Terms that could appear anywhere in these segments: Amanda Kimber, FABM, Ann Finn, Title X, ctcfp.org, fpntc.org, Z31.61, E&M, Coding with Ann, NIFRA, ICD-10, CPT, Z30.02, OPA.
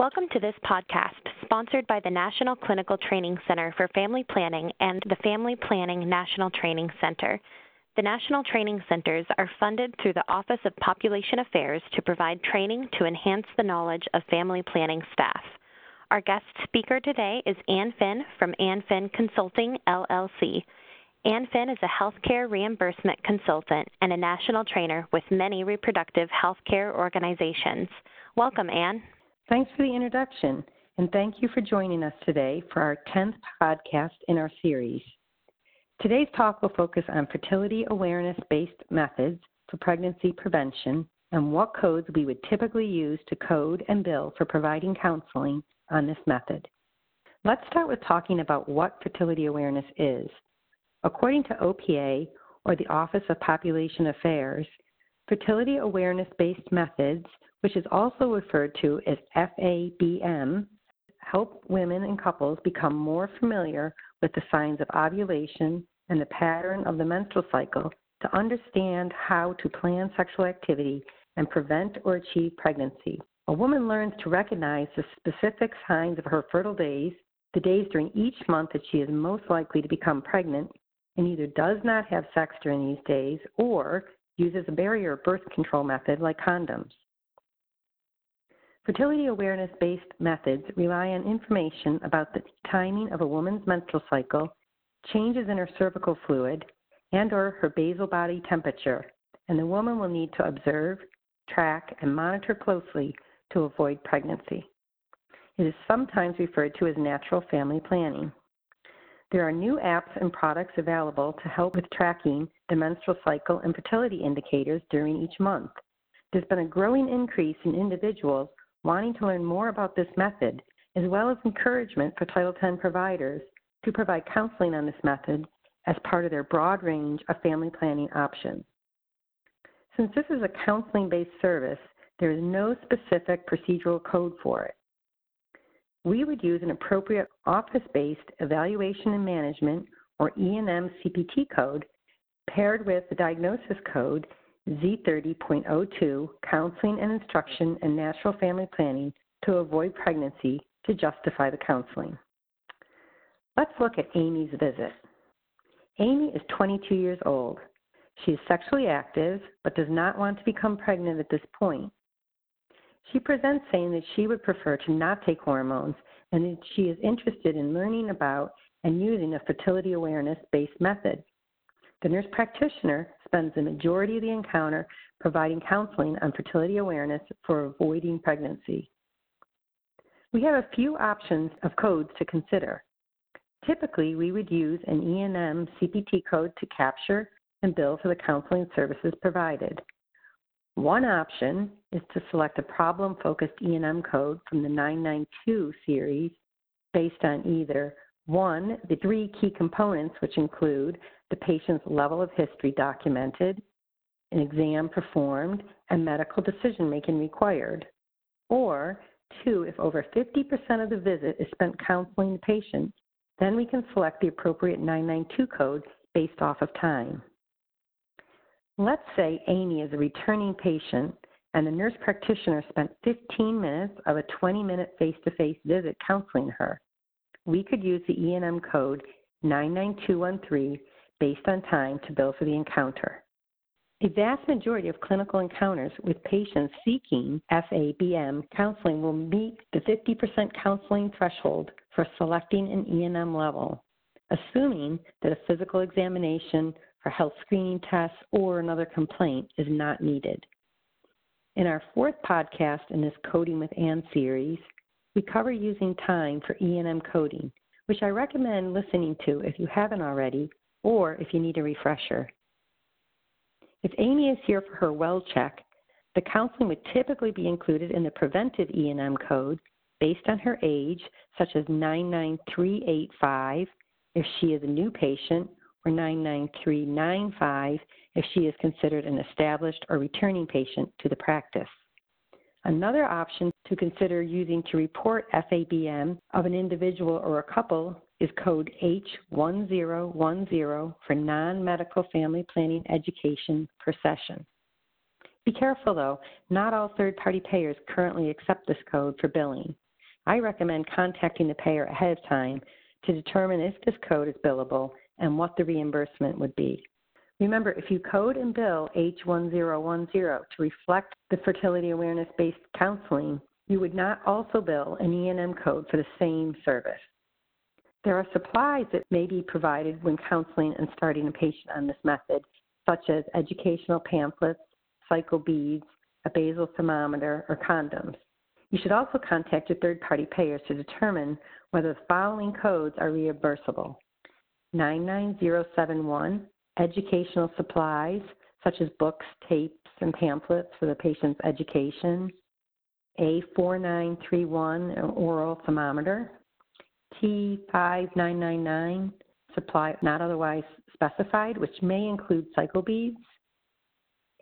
Welcome to this podcast, sponsored by the National Clinical Training Center for Family Planning and the Family Planning National Training Center. The National Training Centers are funded through the Office of Population Affairs to provide training to enhance the knowledge of family planning staff. Our guest speaker today is Ann Finn from Ann Finn Consulting, LLC. Ann Finn is a healthcare reimbursement consultant and a national trainer with many reproductive healthcare organizations. Welcome, Ann. Thanks for the introduction, and thank you for joining us today for our 10th podcast in our series. Today's talk will focus on fertility awareness-based methods for pregnancy prevention and what codes we would typically use to code and bill for providing counseling on this method. Let's start with talking about what fertility awareness is. According to OPA, or the Office of Population Affairs, fertility awareness-based methods, which is also referred to as FABM, help women and couples become more familiar with the signs of ovulation and the pattern of the menstrual cycle to understand how to plan sexual activity and prevent or achieve pregnancy. A woman learns to recognize the specific signs of her fertile days, the days during each month that she is most likely to become pregnant, and either does not have sex during these days or uses a barrier birth control method like condoms. Fertility awareness-based methods rely on information about the timing of a woman's menstrual cycle, changes in her cervical fluid, and/or her basal body temperature, and the woman will need to observe, track, and monitor closely to avoid pregnancy. It is sometimes referred to as natural family planning. There are new apps and products available to help with tracking the menstrual cycle and fertility indicators during each month. There's been a growing increase in individuals wanting to learn more about this method, as well as encouragement for Title X providers to provide counseling on this method as part of their broad range of family planning options. Since this is a counseling-based service, there is no specific procedural code for it. We would use an appropriate office-based evaluation and management, or E&M CPT code, paired with the diagnosis code Z30.02, Counseling and Instruction in Natural Family Planning to Avoid Pregnancy, to justify the counseling. Let's look at Amy's visit. Amy is 22 years old. She is sexually active but does not want to become pregnant at this point. She presents saying that she would prefer to not take hormones and that she is interested in learning about and using a fertility awareness-based method. The nurse practitioner spends the majority of the encounter providing counseling on fertility awareness for avoiding pregnancy. We have a few options of codes to consider. Typically, we would use an E&M CPT code to capture and bill for the counseling services provided. One option is to select a problem-focused E&M code from the 992 series based on either, one, the three key components, which include the patient's level of history documented, an exam performed, and medical decision-making required, or two, if over 50% of the visit is spent counseling the patient, then we can select the appropriate 992 code based off of time. Let's say Amy is a returning patient and the nurse practitioner spent 15 minutes of a 20-minute face-to-face visit counseling her. We could use the E&M code 99213 based on time to bill for the encounter. A vast majority of clinical encounters with patients seeking FABM counseling will meet the 50% counseling threshold for selecting an E&M level, assuming that a physical examination or health screening tests or another complaint is not needed. In our fourth podcast in this Coding with Ann series, we cover using time for E&M coding, which I recommend listening to if you haven't already or if you need a refresher. If Amy is here for her well check, the counseling would typically be included in the preventive E&M code based on her age, such as 99385 if she is a new patient, or 99395 if she is considered an established or returning patient to the practice. Another option to consider using to report FABM of an individual or a couple is code H1010 for non-medical family planning education per session. Be careful though, not all third-party payers currently accept this code for billing, I recommend contacting the payer ahead of time to determine if this code is billable and what the reimbursement would be. Remember, if you code and bill H1010 to reflect the fertility awareness-based counseling, you would not also bill an E&M code for the same service. There are supplies that may be provided when counseling and starting a patient on this method, such as educational pamphlets, cycle beads, a basal thermometer, or condoms. You should also contact your third-party payers to determine whether the following codes are reimbursable: 99071, educational supplies such as books, tapes, and pamphlets for the patient's education; A4931, an oral thermometer; T5999, supply not otherwise specified, which may include cycle beads;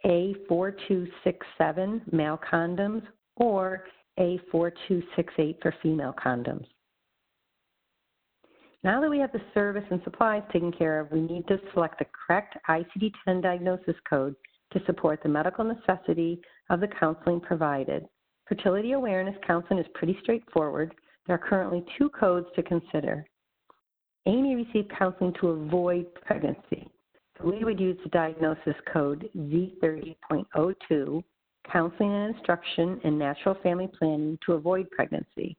A4267, male condoms, or A4268 for female condoms. Now that we have the service and supplies taken care of, we need to select the correct ICD-10 diagnosis code to support the medical necessity of the counseling provided. Fertility awareness counseling is pretty straightforward. There are currently two codes to consider. Amy received counseling to avoid pregnancy, so we would use the diagnosis code Z30.02, counseling and instruction in natural family planning to avoid pregnancy.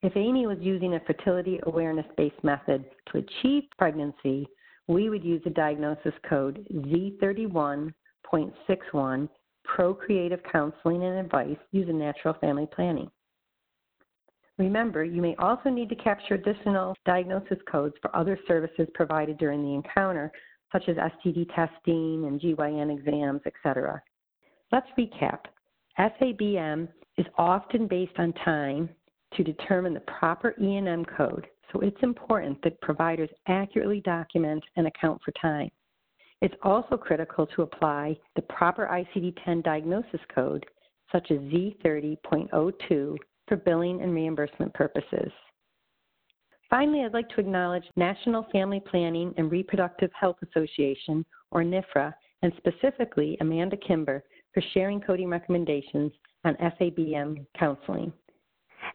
If Amy was using a fertility awareness-based method to achieve pregnancy, we would use the diagnosis code Z31.61, procreative counseling and advice using natural family planning. Remember, you may also need to capture additional diagnosis codes for other services provided during the encounter, such as STD testing and GYN exams, etc. Let's recap. FABM is often based on time to determine the proper E&M code, so it's important that providers accurately document and account for time. It's also critical to apply the proper ICD-10 diagnosis code, such as Z30.02, for billing and reimbursement purposes. Finally, I'd like to acknowledge National Family Planning and Reproductive Health Association, or NIFRA, and specifically Amanda Kimber, for sharing coding recommendations on FABM counseling.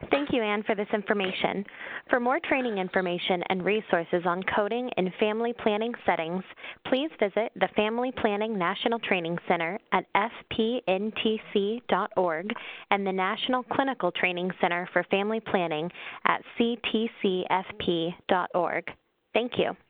Thank you, Ann, for this information. For more training information and resources on coding in family planning settings, please visit the Family Planning National Training Center at fpntc.org and the National Clinical Training Center for Family Planning at ctcfp.org. Thank you.